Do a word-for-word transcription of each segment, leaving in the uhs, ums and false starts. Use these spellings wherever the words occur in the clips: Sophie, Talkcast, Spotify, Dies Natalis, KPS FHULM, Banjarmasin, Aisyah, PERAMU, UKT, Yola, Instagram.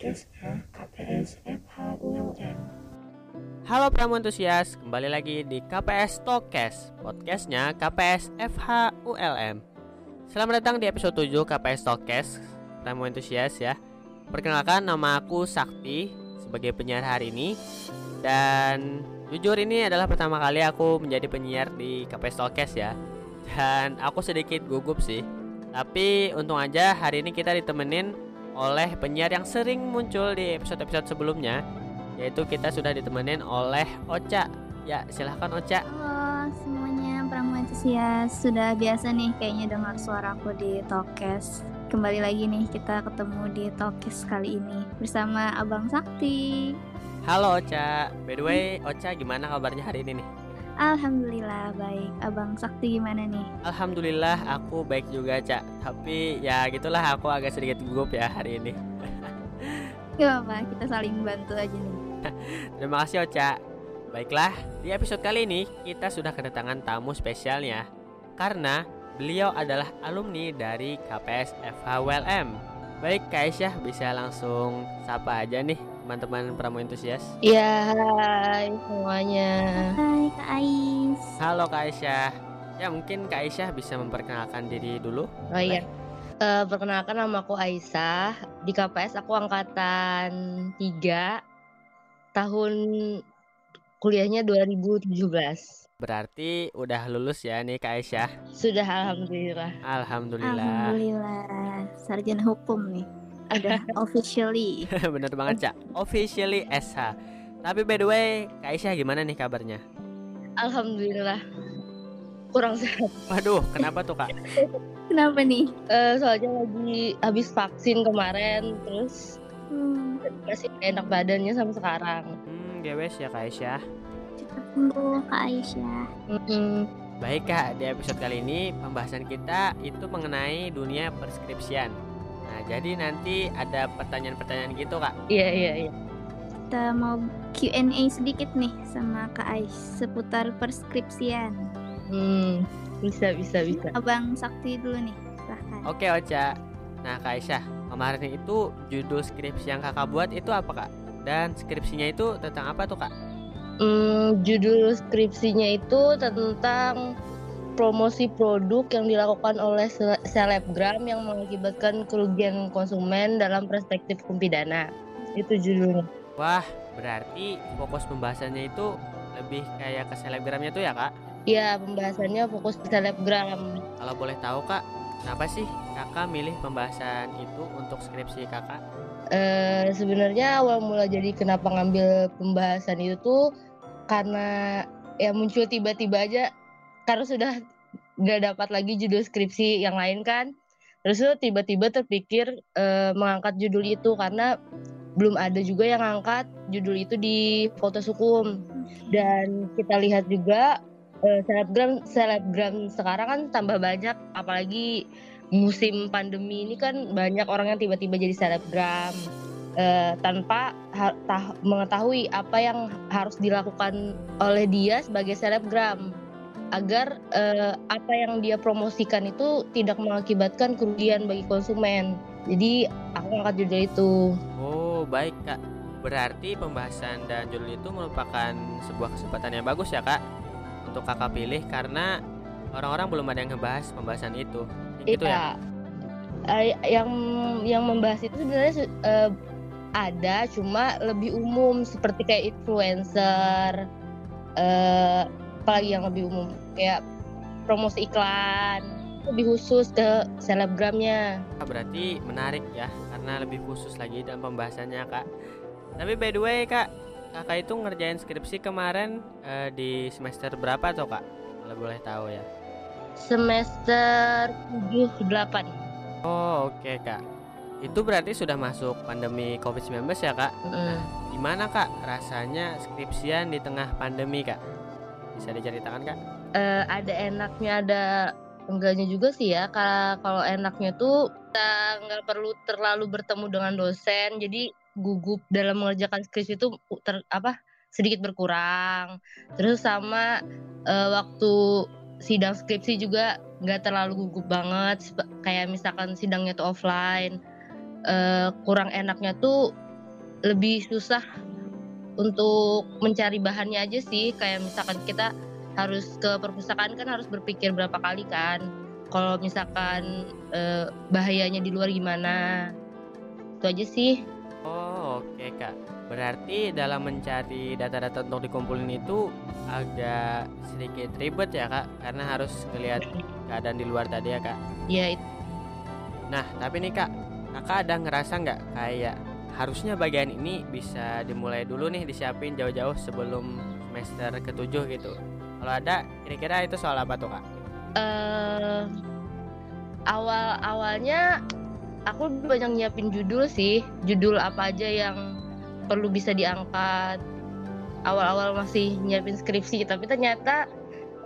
Podcast K P S F H U L M. Halo pramu antusias, kembali lagi di K P S Talkcast, podcastnya K P S F H U L M. Selamat datang di episode tujuh K P S Talkcast, pramu antusias ya. Perkenalkan, nama aku Sakti sebagai penyiar hari ini. Dan jujur ini adalah pertama kali aku menjadi penyiar di K P S Talkcast ya. Dan aku sedikit gugup sih, tapi untung aja hari ini kita ditemenin oleh penyiar yang sering muncul di episode-episode sebelumnya, yaitu kita sudah ditemenin oleh Oca. Ya, silahkan Oca. Halo semuanya, pramu antusias. Sudah biasa nih kayaknya dengar suaraku di Talkcast. Kembali lagi nih kita ketemu di Talkcast kali ini bersama Abang Sakti. Halo Oca. By the way, Oca gimana kabarnya hari ini nih? Alhamdulillah baik. Abang Sakti gimana nih? Alhamdulillah aku baik juga, Cak. Tapi ya gitulah, aku agak sedikit gugup ya hari ini. Gak apa, kita saling bantu aja nih. Terima kasih Oca. Baiklah, di episode kali ini kita sudah kedatangan tamu spesialnya, karena beliau adalah alumni dari K P S F H U L M. Baik Kak Aisyah, bisa langsung sapa aja nih teman-teman pramu antusias. Iya, hai semuanya. Hai Kak Ais. Halo Kak Aisyah. Ya, mungkin Kak Aisyah bisa memperkenalkan diri dulu. Oh iya. Uh, perkenalkan, nama aku Aisyah. Di K P S aku angkatan tiga, tahun kuliahnya dua ribu tujuh belas. Berarti udah lulus ya nih Kak Aisyah? Sudah, alhamdulillah. Alhamdulillah. Alhamdulillah. Sarjana hukum nih. Udah officially. Bener banget Cak, officially S H. Tapi by the way, Kak Aisyah gimana nih kabarnya? Alhamdulillah kurang sehat. Waduh, kenapa tuh Kak? Kenapa nih? Uh, soalnya lagi habis vaksin kemarin. Terus hmm. masih enak badannya sampai sekarang. Hmm, gewes ya Kak Aisyah. Cepat sembuh Kak Aisyah. Mm-mm. Baik Kak, di episode kali ini pembahasan kita itu mengenai dunia perskripsian. Nah, jadi nanti ada pertanyaan-pertanyaan gitu, Kak. Iya, iya, iya. Kita mau Q and A sedikit nih sama Kak Ais seputar perskripsian. Hmm, bisa, bisa, bisa. Abang Sakti dulu nih, silahkan. Oke, Oca. Nah, Kak Aisyah, kemarin itu judul skripsi yang Kakak buat itu apa, Kak? Dan skripsinya itu tentang apa tuh, Kak? Hmm, judul skripsinya itu tentang promosi produk yang dilakukan oleh selebgram yang mengakibatkan kerugian konsumen dalam perspektif hukum pidana. Itu judulnya. Wah, berarti fokus pembahasannya itu lebih kayak ke selebgramnya tuh ya Kak? Iya, pembahasannya fokus ke selebgram. Kalau boleh tahu Kak, kenapa sih Kakak milih pembahasan itu untuk skripsi Kakak? Eh, sebenarnya awal mula jadi kenapa ngambil pembahasan itu tuh karena ya muncul tiba-tiba aja. Karena sudah gak dapat lagi judul skripsi yang lain kan, terus tiba-tiba terpikir e, mengangkat judul itu karena belum ada juga yang angkat judul itu di Fakultas Hukum. Dan kita lihat juga e, selebgram selebgram sekarang kan tambah banyak, apalagi musim pandemi ini kan banyak orang yang tiba-tiba jadi selebgram e, tanpa ha- tah- mengetahui apa yang harus dilakukan oleh dia sebagai selebgram agar eh, apa yang dia promosikan itu tidak mengakibatkan kerugian bagi konsumen. Jadi aku angkat judul itu. Oh baik Kak, berarti pembahasan dan judul itu merupakan sebuah kesempatan yang bagus ya Kak untuk Kakak pilih, karena orang-orang belum ada yang ngebahas pembahasan itu. Gitu iya. Ya? Eh, yang yang membahas itu sebenarnya eh, ada, cuma lebih umum seperti kayak influencer. Eh, apalagi yang lebih umum kayak promosi iklan, lebih khusus ke selebgramnya. Berarti menarik ya, karena lebih khusus lagi dalam pembahasannya Kak. Tapi by the way Kak, Kakak itu ngerjain skripsi kemarin eh, di semester berapa tuh Kak? Kalau boleh tahu ya. Semester tujuh delapan. Oh oke okay, Kak. Itu berarti sudah masuk pandemi covid sembilan belas ya Kak? Mm. Nah, gimana Kak rasanya skripsian di tengah pandemi Kak? Bisa diceritakan Kak? Uh, ada enaknya, ada enggaknya juga sih ya. Kalau enaknya tuh kita nggak perlu terlalu bertemu dengan dosen, jadi gugup dalam mengerjakan skripsi itu ter, apa sedikit berkurang. Terus sama uh, waktu sidang skripsi juga nggak terlalu gugup banget. Kayak misalkan sidangnya tuh offline, uh, kurang enaknya tuh lebih susah untuk mencari bahannya aja sih. Kayak misalkan kita harus ke perpustakaan kan harus berpikir berapa kali kan, kalau misalkan eh, bahayanya di luar gimana. Itu aja sih. Oh oke okay, Kak, berarti dalam mencari data-data untuk dikumpulin itu agak sedikit ribet ya Kak, karena harus ngelihat keadaan di luar tadi ya Kak. Iya. Nah tapi nih Kak, Kakak ada ngerasa nggak kayak harusnya bagian ini bisa dimulai dulu nih, disiapin jauh-jauh sebelum semester ketujuh gitu? Kalau ada, kira-kira itu soal apa tuh Kak? Uh, awal-awalnya aku banyak nyiapin judul sih, judul apa aja yang perlu bisa diangkat. Awal-awal masih nyiapin skripsi, tapi ternyata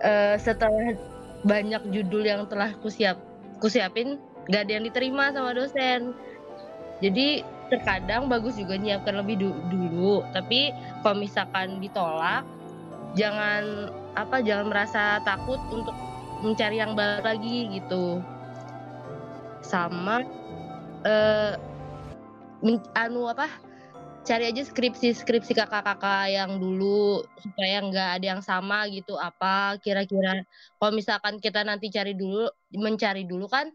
uh, setelah banyak judul yang telah kusiap, kusiapin gak ada yang diterima sama dosen. Jadi terkadang bagus juga nyiapkan lebih du- dulu. Tapi kalau misalkan ditolak, jangan apa jangan merasa takut untuk mencari yang baru lagi gitu. Sama uh, anu apa? cari aja skripsi-skripsi kakak-kakak yang dulu supaya nggak ada yang sama gitu, apa kira-kira. Kalau misalkan kita nanti cari dulu, mencari dulu kan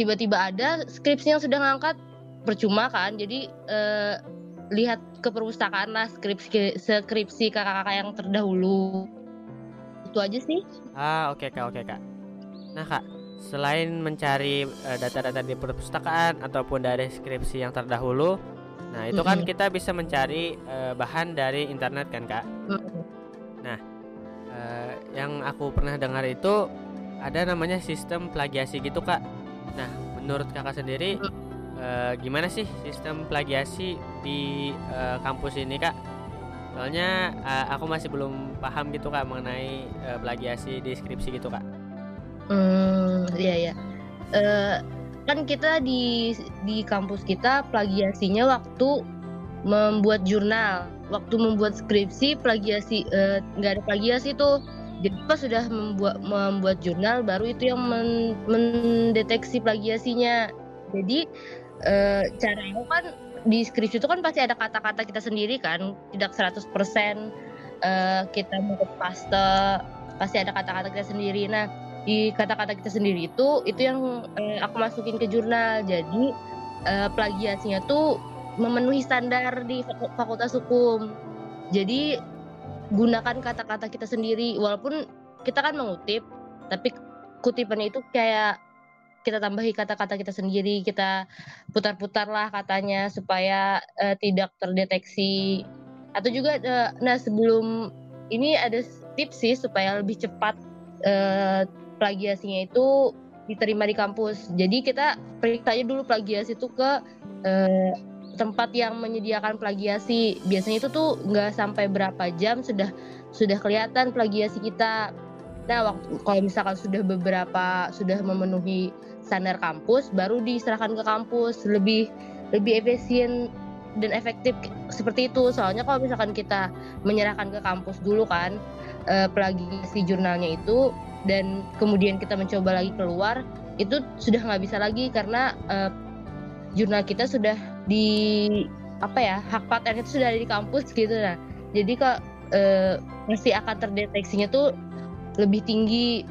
tiba-tiba ada skripsi yang sudah ngangkat, percuma kan. Jadi eh, lihat ke perpustakaan lah skripsi, skripsi kakak-kakak yang terdahulu. Itu aja sih. Ah oke okay, Kak, oke okay, Kak. Nah Kak, selain mencari eh, data-data di perpustakaan ataupun dari skripsi yang terdahulu, nah itu kan mm-hmm. kita bisa mencari uh, bahan dari internet kan Kak. Mm-hmm. Nah uh, yang aku pernah dengar itu ada namanya sistem plagiasi gitu Kak. Nah menurut Kakak sendiri uh, gimana sih sistem plagiasi di uh, kampus ini Kak? Soalnya uh, aku masih belum paham gitu Kak mengenai uh, plagiasi di skripsi gitu Kak. Hmm iya ya. Uh... Kan kita di di kampus kita plagiasinya waktu membuat jurnal, waktu membuat skripsi plagiasi nggak eh, ada plagiasi tuh. Jadi pas sudah membuat membuat jurnal baru itu yang men, mendeteksi plagiasinya. Jadi eh, caranya kan di skripsi itu kan pasti ada kata-kata kita sendiri kan, tidak seratus persen eh, kita mengpaste, pasti ada kata-kata kita sendiri. Nah di kata-kata kita sendiri itu itu yang eh, aku masukin ke jurnal. Jadi eh, plagiasinya tuh memenuhi standar di fakultas hukum. Jadi gunakan kata-kata kita sendiri, walaupun kita kan mengutip, tapi kutipannya itu kayak kita tambahi kata-kata kita sendiri, kita putar-putar lah katanya supaya eh, tidak terdeteksi. Atau juga eh, nah sebelum ini ada tips sih supaya lebih cepat eh, plagiasinya itu diterima di kampus. Jadi kita periksa aja dulu plagiasi itu ke eh, tempat yang menyediakan plagiasi. Biasanya itu tuh nggak sampai berapa jam sudah sudah kelihatan plagiasi kita. Nah, waktu, kalau misalkan sudah beberapa sudah memenuhi standar kampus, baru diserahkan ke kampus. Lebih lebih efisien dan efektif seperti itu. Soalnya kalau misalkan kita menyerahkan ke kampus dulu kan eh, plagiasi jurnalnya itu, dan kemudian kita mencoba lagi keluar, itu sudah nggak bisa lagi karena uh, jurnal kita sudah di apa ya hak paten itu sudah ada di kampus gitu. Nah jadi kok uh, masih akan terdeteksinya tuh lebih tinggi.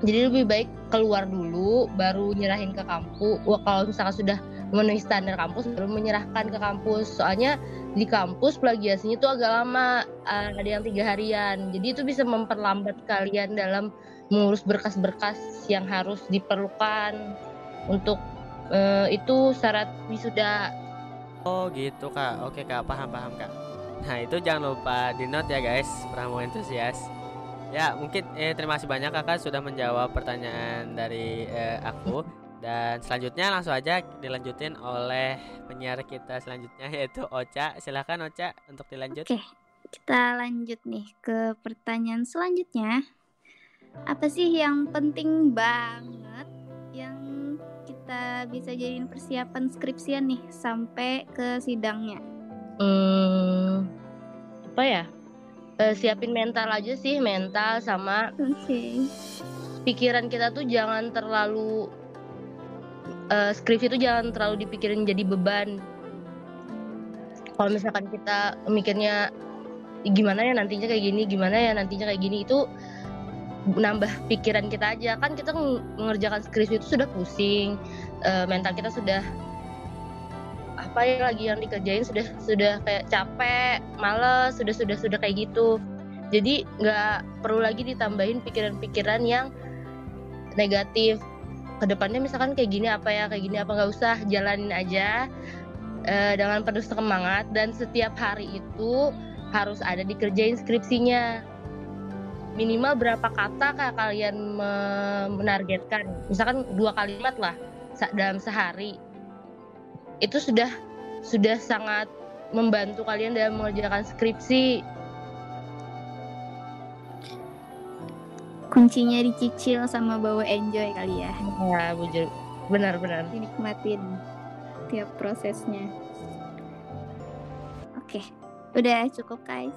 Jadi lebih baik keluar dulu baru nyerahin ke kampus. Wah, kalau misalkan sudah memenuhi standar kampus baru menyerahkan ke kampus. Soalnya di kampus plagiasinya itu agak lama, ada yang tiga harian. Jadi itu bisa memperlambat kalian dalam mengurus berkas-berkas yang harus diperlukan untuk eh, itu syarat wisuda. Oh gitu Kak, oke Kak, paham-paham Kak. Nah itu jangan lupa di note ya guys, pramu entusias. Ya mungkin eh, terima kasih banyak Kakak sudah menjawab pertanyaan dari eh, aku. Dan selanjutnya langsung aja dilanjutin oleh penyiar kita selanjutnya yaitu Ocha. Silahkan Ocha untuk dilanjut. Oke, kita lanjut nih ke pertanyaan selanjutnya. Apa sih yang penting banget yang kita bisa jadiin persiapan skripsian nih sampai ke sidangnya? Hmm, apa ya? Uh, siapin mental aja sih, mental sama okay. Pikiran kita tuh jangan terlalu uh, skripsi itu jangan terlalu dipikirin jadi beban. Kalau misalkan kita mikirnya gimana ya nantinya kayak gini, gimana ya nantinya kayak gini, itu nambah pikiran kita aja. Kan kita mengerjakan skripsi itu sudah pusing, e, mental kita sudah apa ya lagi yang dikerjain sudah sudah kayak capek, males, sudah sudah sudah kayak gitu. Jadi nggak perlu lagi ditambahin pikiran-pikiran yang negatif. Kedepannya misalkan kayak gini apa ya, kayak gini apa, nggak usah, jalanin aja e, dengan penuh semangat, dan setiap hari itu harus ada dikerjain skripsinya. Minimal berapa kata kah kalian menargetkan? Misalkan dua kalimat lah dalam sehari. Itu sudah sudah sangat membantu kalian dalam mengerjakan skripsi. Kuncinya dicicil sama bawa enjoy kali ya. Ya, benar-benar. Dinikmatin tiap prosesnya. Oke. Udah cukup guys,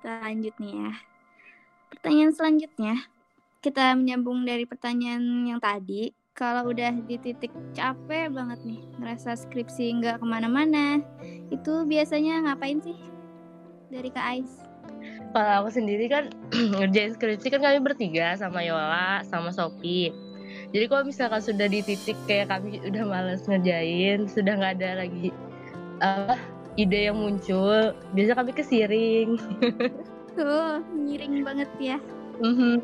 kita lanjut nih ya. Pertanyaan selanjutnya, kita menyambung dari pertanyaan yang tadi. Kalau udah di titik capek banget nih, ngerasa skripsi nggak kemana-mana, itu biasanya ngapain sih dari Kak Ais? Kalau aku sendiri kan ngerjain skripsi kan kami bertiga, sama Yola, sama Sophie. Jadi kalau misalkan sudah di titik kayak kami udah malas ngerjain, sudah nggak ada lagi Uh, ide yang muncul, biasa kami kesiring. Tuh, ngiring banget ya. Mm-hmm.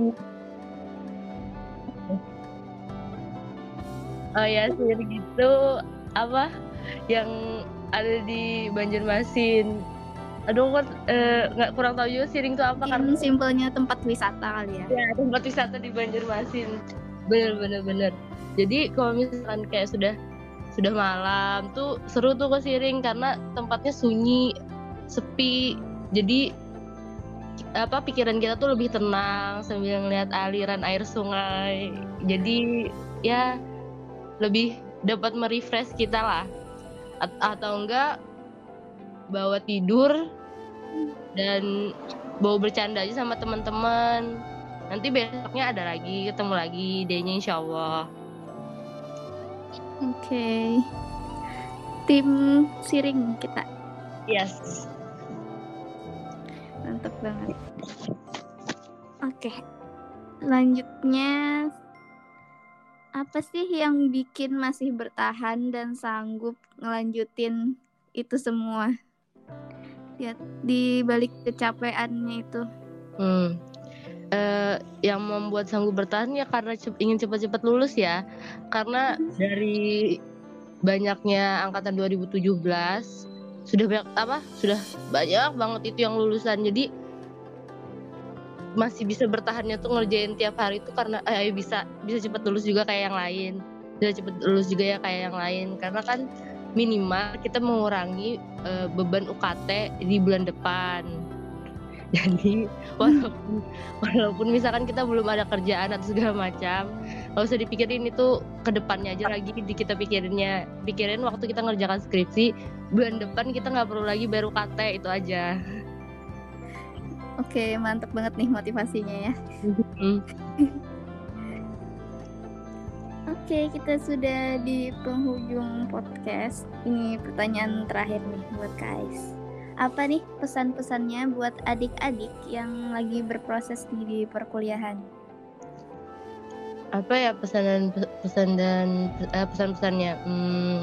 Oh ya, siring itu apa yang ada di Banjarmasin. Aduh, kan nggak eh, kurang tahu juga siring itu apa yang karena simpelnya tempat wisata kali ya. Ya, tempat wisata di Banjarmasin. Bener-bener. Jadi kalau misalkan kayak sudah Sudah malam tuh seru tuh ke siring karena tempatnya sunyi, sepi. Jadi apa pikiran kita tuh lebih tenang sambil ngeliat aliran air sungai. Jadi ya lebih dapat merefresh kita lah. A- atau enggak bawa tidur dan bawa bercanda aja sama teman-teman. Nanti besoknya ada lagi, ketemu lagi dayanya insya Allah. Oke, okay. Tim siring kita. Yes. Mantap banget. Oke, okay. Lanjutnya, apa sih yang bikin masih bertahan dan sanggup ngelanjutin itu semua? Lihat di balik kecapeannya itu. Hmm. Uh, yang membuat sanggup bertahan ya karena cep- ingin cepat-cepat lulus ya, karena dari banyaknya angkatan dua ribu tujuh belas sudah banyak apa sudah banyak banget itu yang lulusan. Jadi masih bisa bertahannya tuh ngerjain tiap hari itu karena eh, bisa bisa cepat lulus juga kayak yang lain, bisa cepat lulus juga ya kayak yang lain, karena kan minimal kita mengurangi uh, beban U K T di bulan depan. Jadi walaupun, walaupun misalkan kita belum ada kerjaan atau segala macam, gak usah dipikirin itu, kedepannya aja lagi kita pikirinnya. Pikirin waktu kita ngerjakan skripsi, bulan depan kita gak perlu lagi bayar U K T, itu aja. Oke, mantep banget nih motivasinya ya. Oke, kita sudah di penghujung podcast. Ini pertanyaan terakhir nih buat Kak Ais. Apa nih pesan-pesannya buat adik-adik yang lagi berproses nih di perkuliahan? Apa ya pesan dan pesan dan eh, pesan-pesannya? Hmm,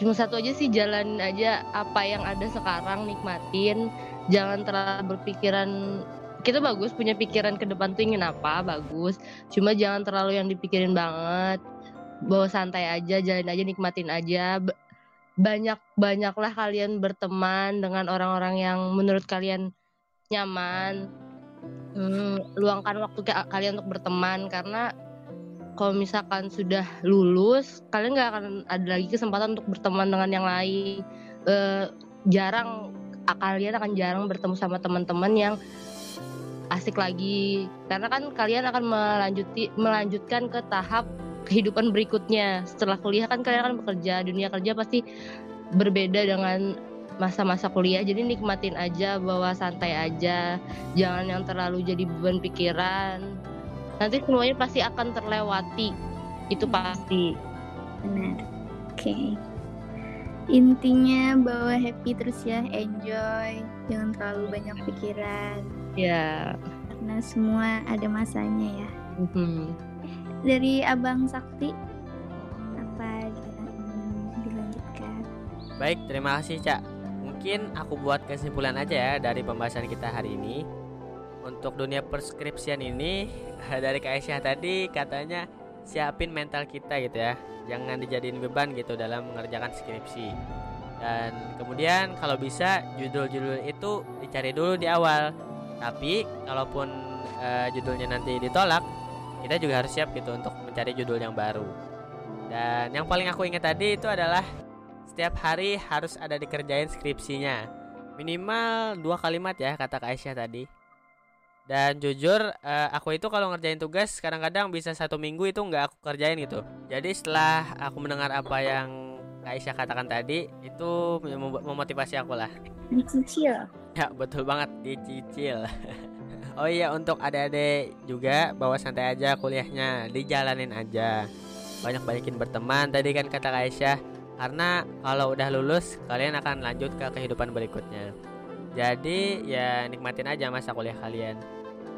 cuma satu aja sih, jalan aja apa yang ada sekarang, nikmatin, jangan terlalu berpikiran. Kita bagus punya pikiran ke depan tuh ingin apa, bagus. Cuma jangan terlalu yang dipikirin banget. Bawa santai aja, jalan aja, nikmatin aja. Banyak-banyaklah kalian berteman dengan orang-orang yang menurut kalian nyaman. hmm, Luangkan waktu ke- kalian untuk berteman, karena kalau misalkan sudah lulus kalian gak akan ada lagi kesempatan untuk berteman dengan yang lain. e, Jarang, kalian akan jarang bertemu sama teman-teman yang asik lagi, karena kan kalian akan melanjuti, melanjutkan ke tahap kehidupan berikutnya. Setelah kuliah kan kalian akan bekerja, dunia kerja pasti berbeda dengan masa-masa kuliah. Jadi nikmatin aja, bawa santai aja, jangan yang terlalu jadi beban pikiran. Nanti semuanya pasti akan terlewati. itu pasti. Benar. Oke. Okay. Intinya bawa happy terus ya, enjoy, jangan terlalu banyak pikiran. Ya. Yeah. Karena semua ada masanya ya. Mm-hmm. Dari Abang Sakti apa dilanjutkan? Baik, terima kasih Cak. Mungkin aku buat kesimpulan aja ya dari pembahasan kita hari ini. Untuk dunia preskripsian ini dari Kak Aisyah tadi katanya siapin mental kita gitu ya. Jangan dijadiin beban gitu dalam mengerjakan skripsi. Dan kemudian kalau bisa judul-judul itu dicari dulu di awal. Tapi kalaupun e, judulnya nanti ditolak, kita juga harus siap gitu untuk mencari judul yang baru. Dan yang paling aku ingat tadi itu adalah setiap hari harus ada dikerjain skripsinya. Minimal dua kalimat ya kata Kak Aisyah tadi. Dan jujur uh, aku itu kalau ngerjain tugas kadang-kadang bisa satu minggu itu nggak aku kerjain gitu. Jadi setelah aku mendengar apa yang Kak Aisyah katakan tadi, itu mem- memotivasi aku lah. Dicicil. Ya betul banget, dicicil. Oh iya, untuk adik-adik juga bawa santai aja kuliahnya, dijalanin aja. Banyak-banyakin berteman tadi kan kata Kak Aisyah. Karena kalau udah lulus kalian akan lanjut ke kehidupan berikutnya. Jadi ya nikmatin aja masa kuliah kalian.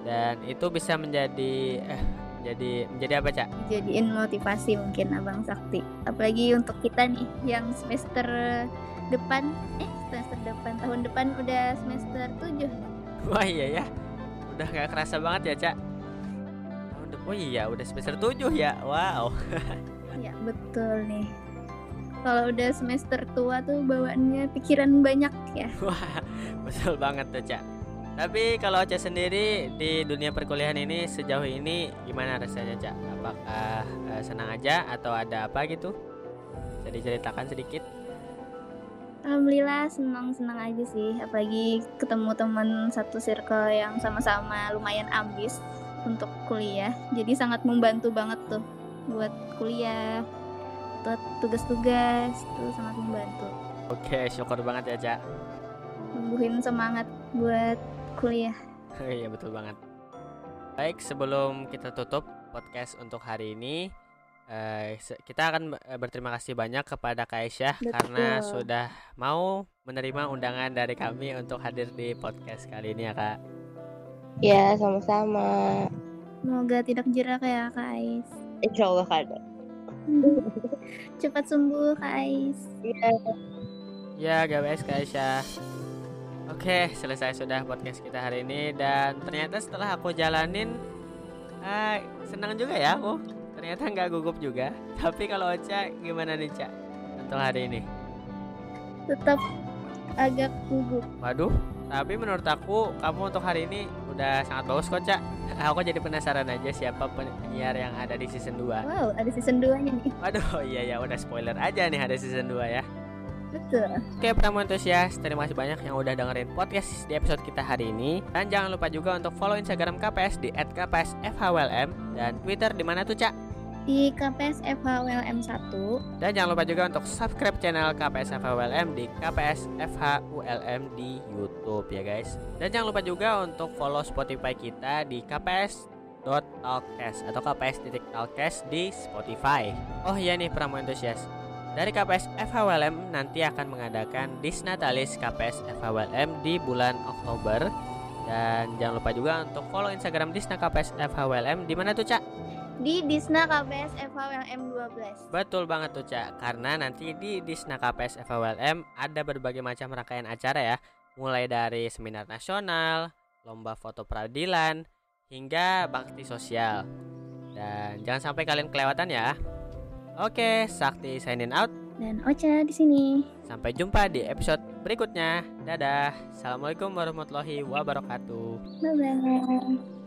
Dan itu bisa menjadi eh, Jadi menjadi apa Cak? Jadiin motivasi mungkin Abang Sakti. Apalagi untuk kita nih yang semester depan Eh semester depan tahun depan udah semester tujuh. Wah iya ya, udah gak kerasa banget ya Cak. Oh iya udah semester tujuh ya. Wow. Ya betul nih. Kalau udah semester tua tuh bawaannya pikiran banyak ya. Wah, betul banget tuh Cak. Tapi kalau Cak sendiri di dunia perkuliahan ini sejauh ini gimana rasanya Cak? Apakah uh, senang aja atau ada apa gitu? Bisa diceritakan sedikit? Alhamdulillah senang-senang aja sih. Apalagi ketemu teman satu circle yang sama-sama lumayan ambis untuk kuliah. Jadi sangat membantu banget tuh buat kuliah, buat tugas-tugas, itu sangat membantu. Oke, syukur banget ya Cak. Tumbuhin semangat buat kuliah. Iya betul banget. Baik, sebelum kita tutup podcast untuk hari ini, eh, kita akan berterima kasih banyak kepada Kak Aisyah karena sudah mau menerima undangan dari kami untuk hadir di podcast kali ini ya Kak. Ya sama-sama. Semoga tidak jerak ya Kak Ais. Insyaallah ada. Cepat sembuh Kak Ais. Iya. Ya, G W S Kak Aisyah. Oke, selesai sudah podcast kita hari ini. Dan ternyata setelah aku jalanin uh, senang juga ya aku. Ternyata gak gugup juga. Tapi kalau Oca gimana nih Ca untuk hari ini? Tetap agak gugup. Waduh, tapi menurut aku kamu untuk hari ini udah sangat bagus kok Cak. Aku jadi penasaran aja siapa penyiar yang ada di season dua. Wow, ada season dua nya nih. Waduh, iya ya udah spoiler aja nih ada season dua ya. Betul. Oke, pertama antusias, terima kasih banyak yang udah dengerin podcast di episode kita hari ini. Dan jangan lupa juga untuk follow Instagram K P S di et k p s f h u l m. Dan Twitter di mana tuh Cak? Di K P S F H U L M satu. Dan jangan lupa juga untuk subscribe channel K P S F H U L M di K P S F H U L M di YouTube ya guys. Dan jangan lupa juga untuk follow Spotify kita di K P S dot talkcast atau K P S titik talkcast di Spotify. Oh iya nih pramu antusias, dari K P S F H U L M nanti akan mengadakan Dies Natalis K P S F H U L M di bulan Oktober. Dan jangan lupa juga untuk follow Instagram Disna K P S F H U L M di mana tuh Cak? Di Disna K P S F H U L M dua belas. Betul banget tuh Cak, karena nanti di Disna K P S F H U L M ada berbagai macam rangkaian acara ya. Mulai dari seminar nasional, lomba foto peradilan, hingga bakti sosial. Dan jangan sampai kalian kelewatan ya. Oke, Sakti signing out dan Ocha di sini. Sampai jumpa di episode berikutnya. Dadah. Assalamualaikum warahmatullahi wabarakatuh. Bye bye.